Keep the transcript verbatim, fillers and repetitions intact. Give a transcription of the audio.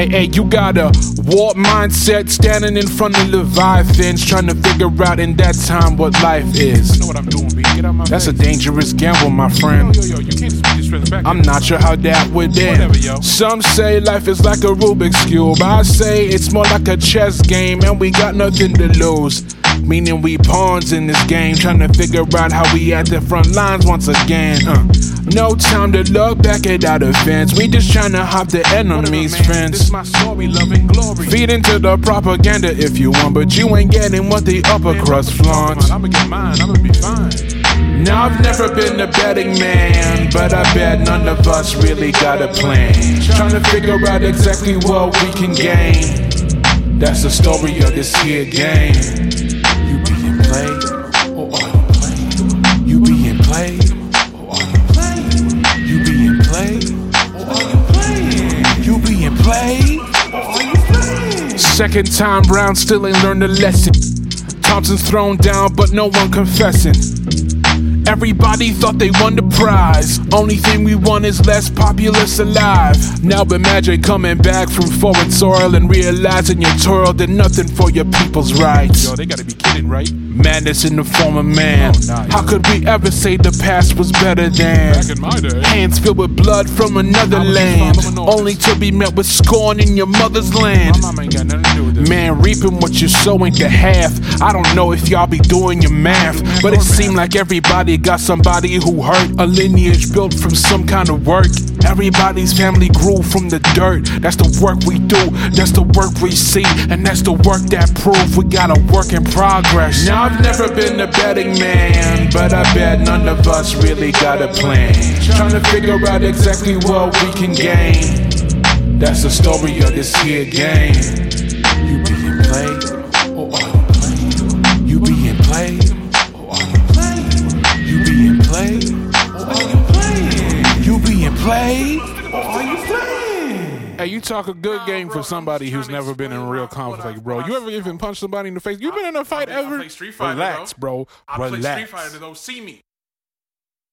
Hey, hey, you got a warped mindset, standing in front of Leviathans, trying to figure out in that time what life is. I know what I'm doing, B. Get out my That's face. A dangerous gamble, my friend. Yo, yo, yo, you can't just be disrespectful. I'm not sure how that would end. Whatever, yo. Some say life is like a Rubik's Cube. I say it's more like a chess game, and we got nothing to lose. Meaning we pawns in this game, trying to figure out how we at the front lines once again. uh. No time to look back at our defense. We just trying to hop the enemy's fence. This my story, love and glory. Feed into the propaganda if you want, but you ain't getting what the upper crust flaunts. I'ma get mine, I'ma be fine. Now I've never been a betting man, but I bet none of us really got a plan. Trying to figure out exactly what we can gain. That's the story of this here game. Second time round, still ain't learned the lesson. Thompson's thrown down, but no one confessing. Everybody thought they won the prize. Only thing we won is less populace alive. Now imagine coming back from foreign soil and realizing your toil did nothing for your people's rights. Yo, they gotta be kidding, right? Madness in the form of man. Oh, nah, how could we ever say the past was better than? Back in my day. Hands filled with blood from another land, only to be met with scorn in your mother's land. My mom ain't got nothing to do with this. Man, reaping what you sow ain't the half. I don't know if y'all be doing your math, but it seemed like everybody got somebody who hurt. A lineage built from some kind of work. Everybody's family grew from the dirt. That's the work we do, that's the work we see, and that's the work that proves we got a work in progress. Now I've never been a betting man, but I bet none of us really got a plan. Trying to figure out exactly what we can gain. That's the story of this here game. You being played, or are you playing? You being played, or are you playing? You being played, or are you playing? You being played, or are you playing? Hey, you talk a good game for somebody who's never been in real conflict, bro. You ever even punch somebody in the face? You been in a fight ever? Relax, bro. Relax. I play Street Fighter, though. See me.